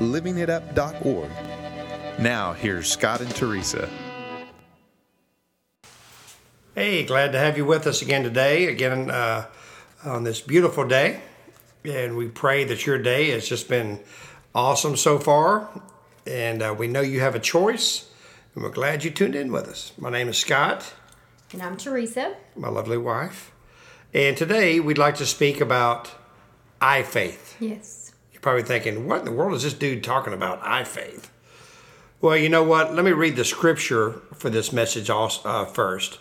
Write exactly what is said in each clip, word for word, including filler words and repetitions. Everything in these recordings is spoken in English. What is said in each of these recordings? living it up dot org. Now here's Scott and Teresa. Hey, glad to have you with us again today, again uh, on this beautiful day. And we pray that your day has just been awesome so far. And uh, we know you have a choice, and we're glad you tuned in with us. My name is Scott. And I'm Teresa. My lovely wife. And today we'd like to speak about iFaith. Yes. You're probably thinking, what in the world is this dude talking about, iFaith? Well, you know what? Let me read the scripture for this message also, uh, first.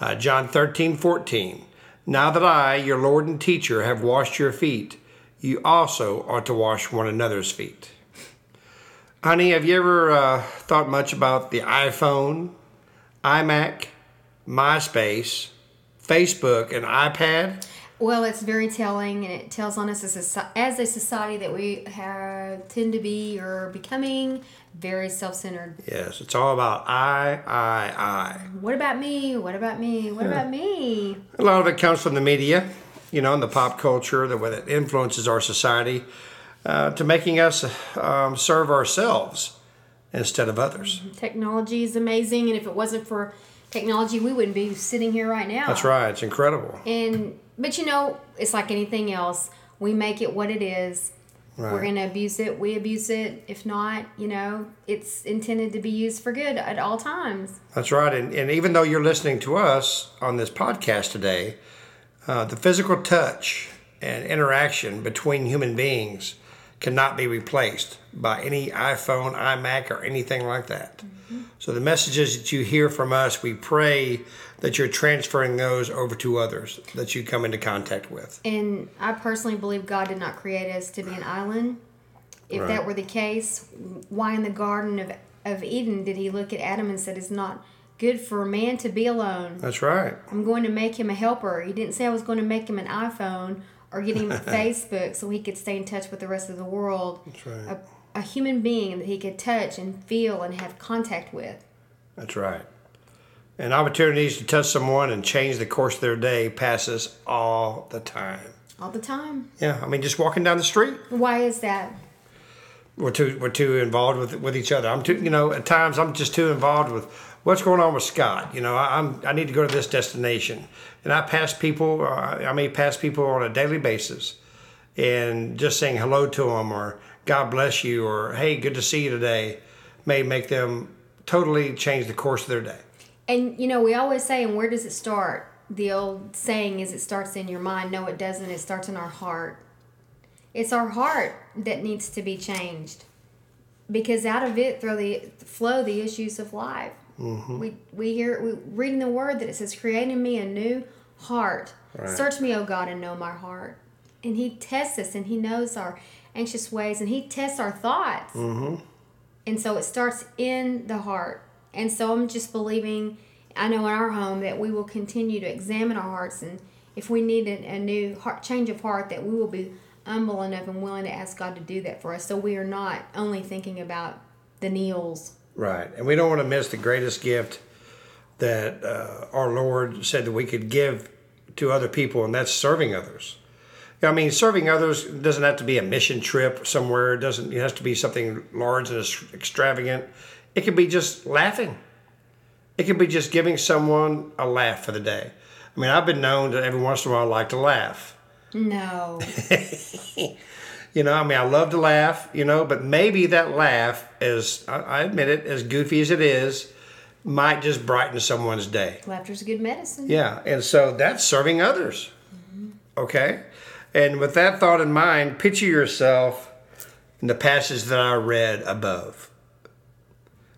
Uh, John thirteen fourteen. Now that I, your Lord and teacher, have washed your feet, you also ought to wash one another's feet. Honey, have you ever uh, thought much about the iPhone, iMac, MySpace, Facebook, and iPad? Well, it's very telling, and it tells on us as a, as a society that we have, tend to be or becoming very self-centered. Yes, it's all about I, I, I. What about me? What about me? What yeah. about me? A lot of it comes from the media, you know, and the pop culture, the way that influences our society uh, to making us um, serve ourselves instead of others. Technology is amazing, and if it wasn't for technology, we wouldn't be sitting here right now. That's right. It's incredible. And But, you know, it's like anything else. We make it what it is. Right. We're going to abuse it. We abuse it. If not, you know, it's intended to be used for good at all times. That's right. And, and even though you're listening to us on this podcast today, uh, the physical touch and interaction between human beings cannot be replaced by any iPhone, iMac, or anything like that. Mm-hmm. So the messages that you hear from us, we pray that you're transferring those over to others that you come into contact with. And I personally believe God did not create us to be an island. If right. that were the case, why in the Garden of, of Eden did he look at Adam and said, it's not good for man to be alone? That's right. I'm going to make him a helper. He didn't say I was going to make him an iPhone or get him Facebook so he could stay in touch with the rest of the world. That's right. A, a human being that he could touch and feel and have contact with. That's right. And opportunities to touch someone and change the course of their day passes all the time. All the time. Yeah, I mean, just walking down the street. Why is that? We're too we're too involved with with each other. I'm too, you know, at times I'm just too involved with what's going on with Scott. You know, I, I'm I need to go to this destination, and I pass people. Uh, I may pass people on a daily basis, and just saying hello to them or God bless you or hey, good to see you today, may make them totally change the course of their day. And, you know, we always say, and where does it start? The old saying is it starts in your mind. No, it doesn't. It starts in our heart. It's our heart that needs to be changed. Because out of it throw the, flow the issues of life. Mm-hmm. We we hear, we read in the Word that it says, create in me a new heart. Right. Search me, O God, and know my heart. And he tests us, and he knows our anxious ways, and he tests our thoughts. Mm-hmm. And so it starts in the heart. And so I'm just believing, I know in our home, that we will continue to examine our hearts. And if we need a, a new heart, change of heart, that we will be humble enough and willing to ask God to do that for us. So we are not only thinking about the Neals. Right. And we don't want to miss the greatest gift that uh, our Lord said that we could give to other people, and that's serving others. I mean, serving others doesn't have to be a mission trip somewhere. It doesn't. It has to be something large and extravagant. It could be just laughing. It could be just giving someone a laugh for the day. I mean, I've been known to every once in a while like to laugh. No. You know, I mean, I love to laugh, you know, but maybe that laugh is, I admit it, as goofy as it is, might just brighten someone's day. Laughter's good medicine. Yeah, and so that's serving others. Mm-hmm. Okay? And with that thought in mind, picture yourself in the passage that I read above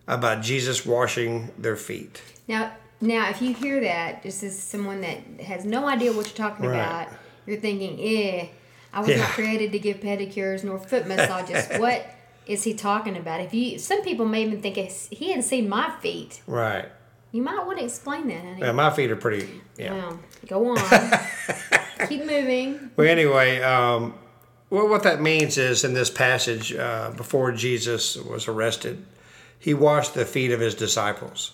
about Jesus washing their feet. Now, now, if you hear that, this is someone that has no idea what you're talking right. about. You're thinking, eh, I was yeah. not created to give pedicures nor foot massages. What is he talking about? If you, some people may even think he hadn't seen my feet. Right. You might want to explain that, honey. Well, my feet are pretty. Yeah. Well, go on. Keep moving. Well, anyway, um, well, what that means is in this passage, uh, before Jesus was arrested, he washed the feet of his disciples.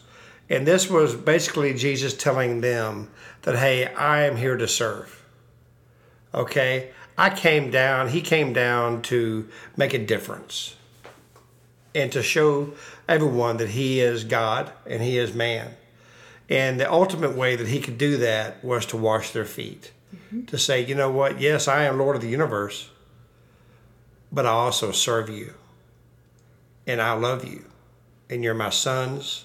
And this was basically Jesus telling them that, hey, I am here to serve. Okay? I came down, he came down to make a difference and to show everyone that he is God and he is man. And the ultimate way that he could do that was to wash their feet, mm-hmm. to say, you know what? Yes, I am Lord of the universe, but I also serve you and I love you and you're my sons.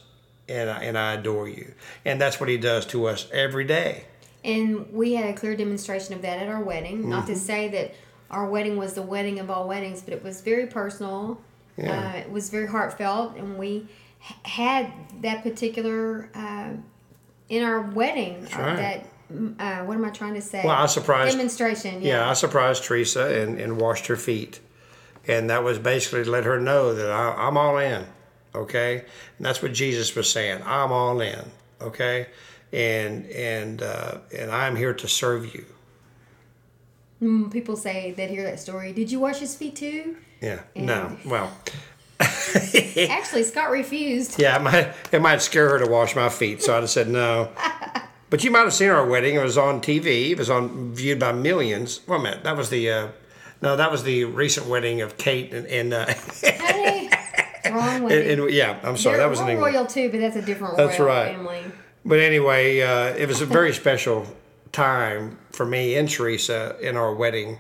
And I, and I adore you. And that's what he does to us every day. And we had a clear demonstration of that at our wedding. Mm-hmm. Not to say that our wedding was the wedding of all weddings, but it was very personal. Yeah. Uh, it was very heartfelt. And we had that particular, uh, in our wedding, uh, right. that, uh, what am I trying to say? Well, I surprised. Demonstration. Yeah, yeah I surprised Teresa and, and washed her feet. And that was basically to let her know that I, I'm all in. Okay, and that's what Jesus was saying. I'm all in. Okay, and and uh, and I'm here to serve you. Mm, people say that hear that story. Did you wash his feet too? Yeah. And no. Well. Actually, Scott refused. Yeah, it might, it might scare her to wash my feet, so I just said no. But you might have seen our wedding. It was on T V. It was on viewed by millions. Well, man, that was the uh, no, that was the recent wedding of Kate and. and uh, hey. Wrong wedding. And, and, yeah, I'm sorry. They're, that was an royal too, but that's a different that's royal right. family. But anyway, uh, it was a very special time for me and Teresa in our wedding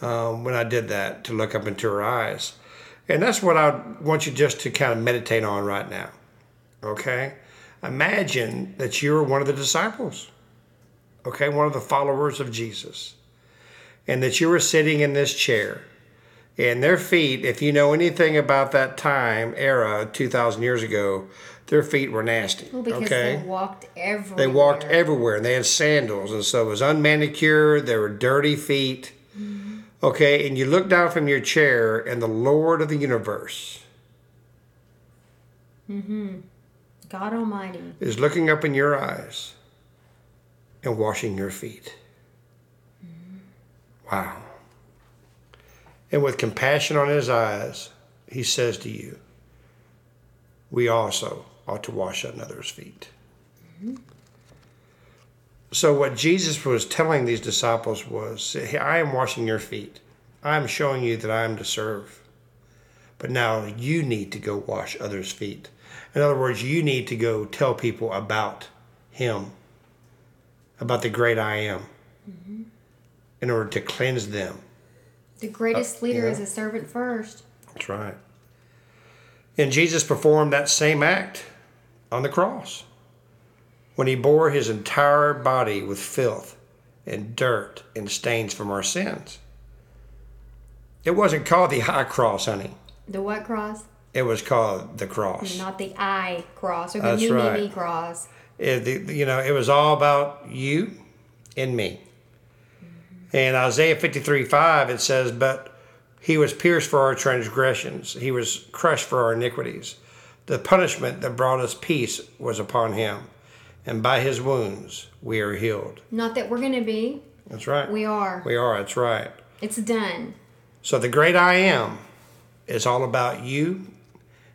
um, when I did that, to look up into her eyes. And that's what I want you just to kind of meditate on right now. Okay? Imagine that you're one of the disciples. Okay? One of the followers of Jesus. And that you were sitting in this chair. And their feet, if you know anything about that time, era, two thousand years ago, their feet were nasty. Well, because okay? they walked everywhere. They walked everywhere, and they had sandals, and so it was unmanicured. They were dirty feet. Mm-hmm. Okay, and you look down from your chair, and the Lord of the universe, mm-hmm. God Almighty, is looking up in your eyes and washing your feet. Mm-hmm. Wow. And with compassion on his eyes, he says to you, we also ought to wash another's feet. Mm-hmm. So what Jesus was telling these disciples was, hey, I am washing your feet. I am showing you that I am to serve. But now you need to go wash others' feet. In other words, you need to go tell people about him, about the great I am, mm-hmm. in order to cleanse them. The greatest leader uh, yeah. is a servant first. That's right. And Jesus performed that same act on the cross when he bore his entire body with filth and dirt and stains from our sins. It wasn't called the high cross, honey. The what cross? It was called the cross. Not the I cross or the you, me, me cross. It, the, you know, it was all about you and me. In Isaiah fifty-three five, it says, but he was pierced for our transgressions. He was crushed for our iniquities. The punishment that brought us peace was upon him. And by his wounds, we are healed. Not that we're going to be. That's right. We are. We are. That's right. It's done. So the great I am is all about you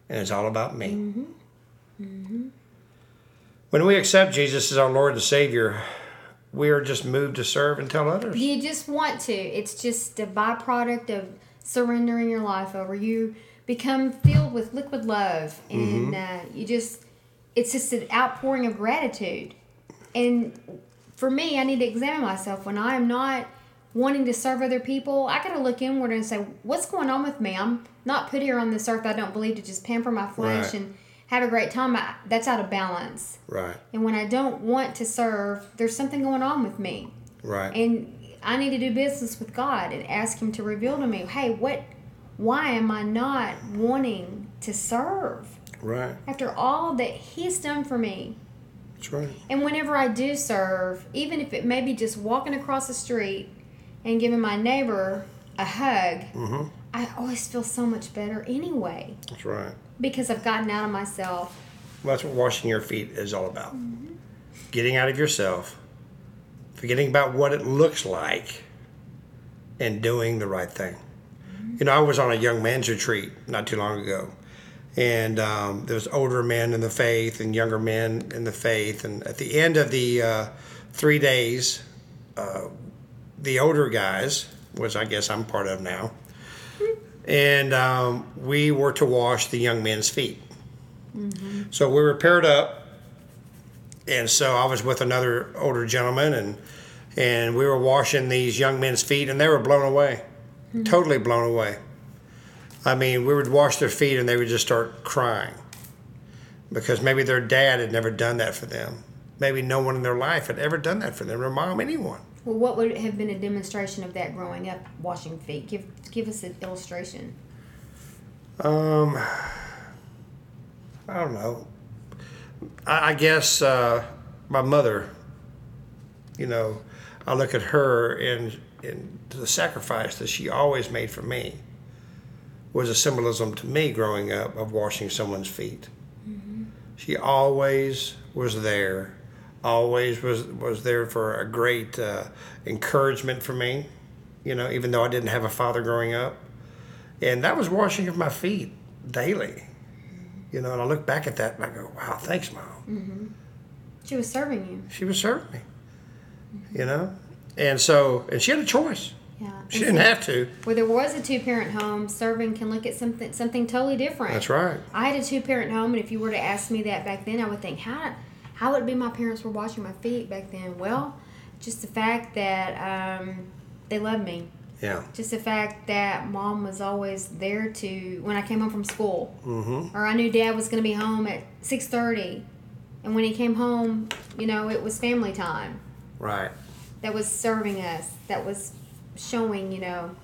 and it's all about me. Mm-hmm. Mm-hmm. When we accept Jesus as our Lord and Savior, we are just moved to serve and tell others. You just want to. It's just a byproduct of surrendering your life over. You become filled with liquid love. And mm-hmm. uh, you just, it's just an outpouring of gratitude. And for me, I need to examine myself. When I am not wanting to serve other people, I got to look inward and say, what's going on with me? I'm not put here on this earth, I don't believe, to just pamper my flesh right. and have a great time. I, that's out of balance. Right. And when I don't want to serve, there's something going on with me. Right. And I need to do business with God and ask him to reveal to me, hey, what? Why am I not wanting to serve? Right. After all that he's done for me. That's right. And whenever I do serve, even if it may be just walking across the street and giving my neighbor a hug, mm-hmm. I always feel so much better anyway. That's right. Because I've gotten out of myself. Well, that's what washing your feet is all about. Mm-hmm. Getting out of yourself, forgetting about what it looks like, and doing the right thing. Mm-hmm. You know, I was on a young man's retreat not too long ago. And um, there was older men in the faith and younger men in the faith. And at the end of the uh, three days, uh, the older guys, which I guess I'm part of now, and um, we were to wash the young men's feet. Mm-hmm. So we were paired up. And so I was with another older gentleman, and and we were washing these young men's feet, and they were blown away, mm-hmm. totally blown away. I mean, we would wash their feet, and they would just start crying because maybe their dad had never done that for them. Maybe no one in their life had ever done that for them, their mom, anyone. Well, what would have been a demonstration of that growing up, washing feet? Give give us an illustration. Um, I don't know. I, I guess uh, my mother, you know, I look at her and, and the sacrifice that she always made for me was a symbolism to me growing up of washing someone's feet. Mm-hmm. She always was there. Always was was there for a great uh, encouragement for me, you know, even though I didn't have a father growing up. And that was washing of my feet daily, you know, and I look back at that and I go, wow, thanks, Mom. Mm-hmm. She was serving you. She was serving me, mm-hmm. you know. And so, and she had a choice. Yeah. She and didn't so, have to. Well, there was a two-parent home. Serving can look at something something totally different. That's right. I had a two-parent home, and if you were to ask me that back then, I would think, how... How would it be my parents were washing my feet back then? Well, just the fact that um, they loved me. Yeah. Just the fact that Mom was always there to, when I came home from school. Mm-hmm. Or I knew Dad was going to be home at six thirty. And when he came home, you know, it was family time. Right. That was serving us. That was showing, you know,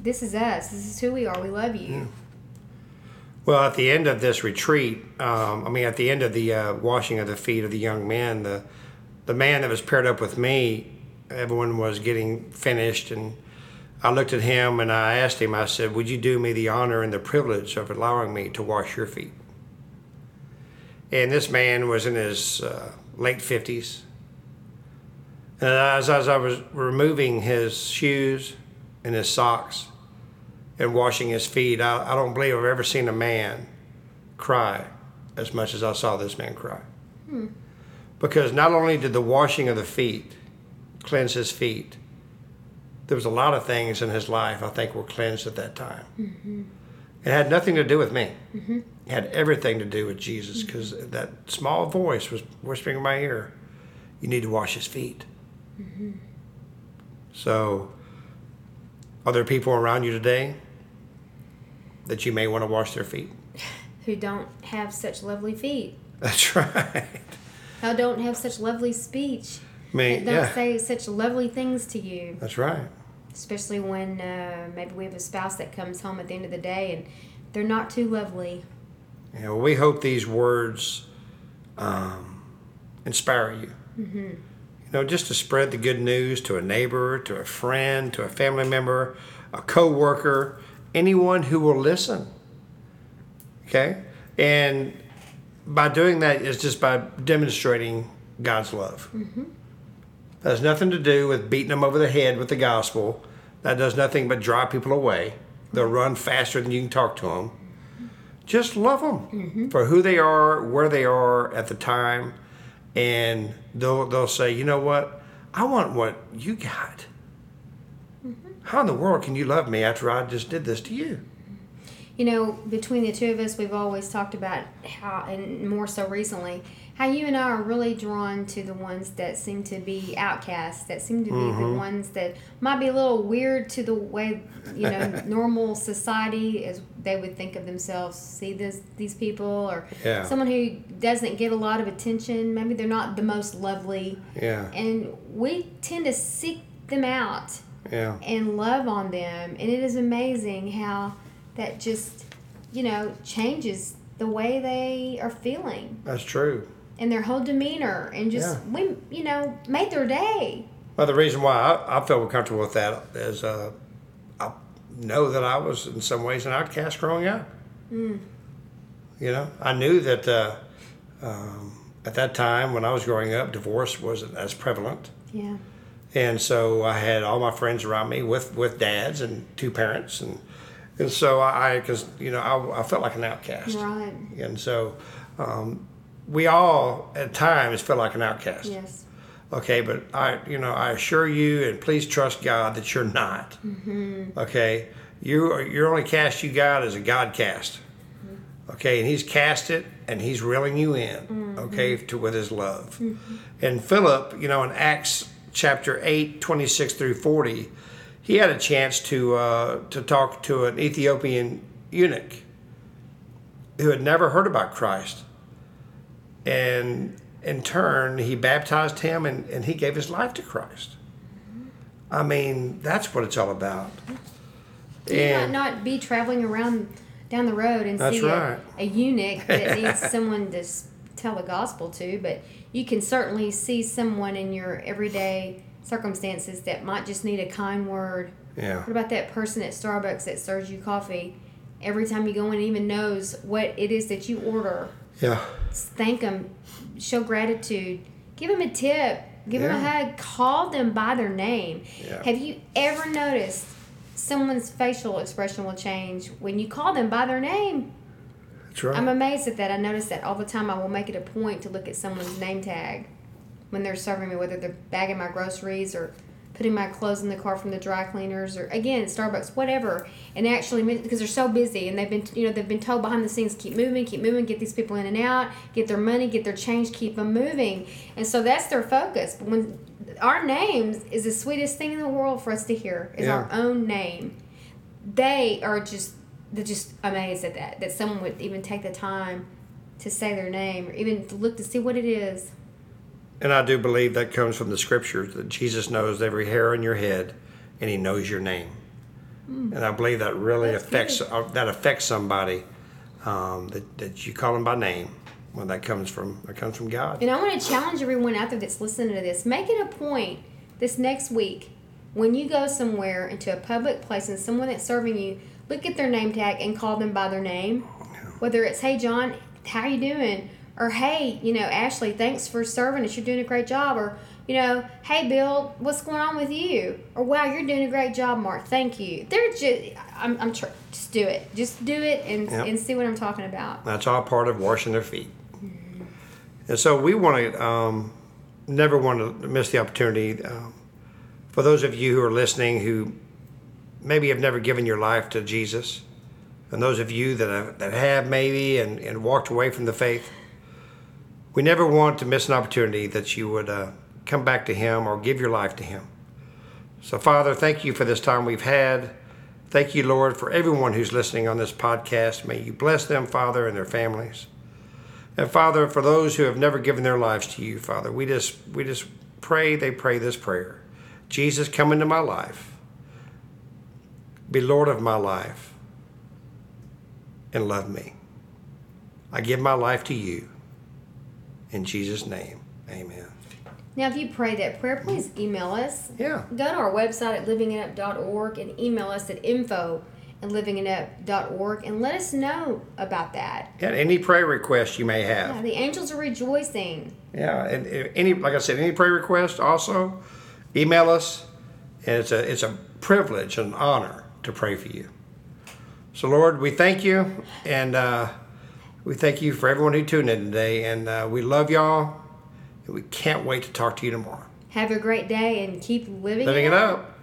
this is us. This is who we are. We love you. Yeah. Well, at the end of this retreat, um, I mean, at the end of the uh, washing of the feet of the young man, the the man that was paired up with me, everyone was getting finished, and I looked at him and I asked him, I said, would you do me the honor and the privilege of allowing me to wash your feet? And this man was in his uh, late fifties. And as, as I was removing his shoes and his socks, and washing his feet, I, I don't believe I've ever seen a man cry as much as I saw this man cry. Hmm. Because not only did the washing of the feet cleanse his feet, there was a lot of things in his life I think were cleansed at that time. Mm-hmm. It had nothing to do with me. Mm-hmm. It had everything to do with Jesus, because mm-hmm. that small voice was whispering in my ear, you need to wash his feet. Mm-hmm. So are there people around you today that you may want to wash their feet? Who don't have such lovely feet. That's right. Who don't have such lovely speech. I mean, don't yeah. say such lovely things to you. That's right. Especially when uh, maybe we have a spouse that comes home at the end of the day and they're not too lovely. Yeah, well, we hope these words um, inspire you. Mm-hmm. You know, just to spread the good news to a neighbor, to a friend, to a family member, a co-worker, anyone who will listen, okay? And by doing that is just by demonstrating God's love. Mm-hmm. That has nothing to do with beating them over the head with the gospel. That does nothing but drive people away. They'll run faster than you can talk to them. Mm-hmm. Just love them mm-hmm. for who they are, where they are at the time, and they'll they'll say, you know what? I want what you got. How in the world can you love me after I just did this to you? You know, between the two of us, we've always talked about how, and more so recently, how you and I are really drawn to the ones that seem to be outcasts, that seem to be mm-hmm. the ones that might be a little weird to the way, you know, normal society, as they would think of themselves, see this, these people, or yeah. someone who doesn't get a lot of attention. Maybe they're not the most lovely. Yeah. And we tend to seek them out. Yeah. And love on them. And it is amazing how that just, you know, changes the way they are feeling. That's true. And their whole demeanor and just, yeah. we, you know, made their day. Well, the reason why I, I feel comfortable with that is uh, I, know that I was in some ways an outcast growing up. Mm. You know, I knew that uh, um, at that time when I was growing up, divorce wasn't as prevalent. Yeah. And so I had all my friends around me with, with dads and two parents, and and so I, because you know, I, I felt like an outcast. Right. And so um, we all at times feel like an outcast. Yes. Okay, but I, you know, I assure you, and please trust God that you're not. Mm-hmm. Okay, you are, your only cast you got is a God cast. Mm-hmm. Okay, and He's cast it, and He's reeling you in. Mm-hmm. Okay, to with His love. Mm-hmm. And Philip, you know, in Acts chapter eight, twenty-six through forty, he had a chance to uh, to talk to an Ethiopian eunuch who had never heard about Christ, and in turn, he baptized him, and, and he gave his life to Christ. Mm-hmm. I mean, that's what it's all about. You and not, not be traveling around down the road and see right. a, a eunuch that needs someone to tell the gospel to, but you can certainly see someone in your everyday circumstances that might just need a kind word. Yeah. What about that person at Starbucks that serves you coffee every time you go in and even knows what it is that you order? Yeah. Thank them. Show gratitude. Give them a tip. Give yeah. them a hug. Call them by their name. Yeah. Have you ever noticed someone's facial expression will change when you call them by their name? That's right. I'm amazed at that. I notice that all the time. I will make it a point to look at someone's name tag when they're serving me, whether they're bagging my groceries or putting my clothes in the car from the dry cleaners, or again Starbucks, whatever, and actually because they're so busy and they've been, you know, they've been told behind the scenes, keep moving, keep moving, get these people in and out, get their money, get their change, keep them moving, and so that's their focus. But when our names is the sweetest thing in the world for us to hear is yeah. our own name, they are just they're just amazed at that that someone would even take the time to say their name or even to look to see what it is. And I do believe that comes from the scriptures, that Jesus knows every hair on your head, and He knows your name. Mm. And I believe that really That's affects uh, that affects somebody um, that that you call them by name. Well, that comes from that comes from God. And I want to challenge everyone out there that's listening to this: make it a point this next week when you go somewhere into a public place and someone that's serving you, look at their name tag and call them by their name. Yeah. Whether it's "Hey, John, how you doing?" Or, hey, you know, Ashley, thanks for serving us. You're doing a great job. Or, you know, hey, Bill, what's going on with you? Or, wow, you're doing a great job, Mark. Thank you. They're just, I'm, I'm, tr- just do it. Just do it and yep. and see what I'm talking about. That's all part of washing their feet. Mm-hmm. And so we want to, um, never want to miss the opportunity. Um, for those of you who are listening who maybe have never given your life to Jesus, and those of you that have, that have maybe and, and walked away from the faith, we never want to miss an opportunity that you would uh, come back to Him or give your life to Him. So, Father, thank you for this time we've had. Thank you, Lord, for everyone who's listening on this podcast. May you bless them, Father, and their families. And, Father, for those who have never given their lives to you, Father, we just we just pray they pray this prayer. Jesus, come into my life. Be Lord of my life. And love me. I give my life to you. In Jesus' name, amen. Now, if you pray that prayer, please email us. Yeah. Go to our website at living it up dot org and email us at info at living it up dot org and let us know about that. And any prayer requests you may have. Yeah, the angels are rejoicing. Yeah, and any, like I said, any prayer request also, email us. And it's a, it's a privilege and honor to pray for you. So, Lord, we thank you, and uh, we thank you for everyone who tuned in today, and uh, we love y'all, and we can't wait to talk to you tomorrow. Have a great day, and keep living, living it up. It up.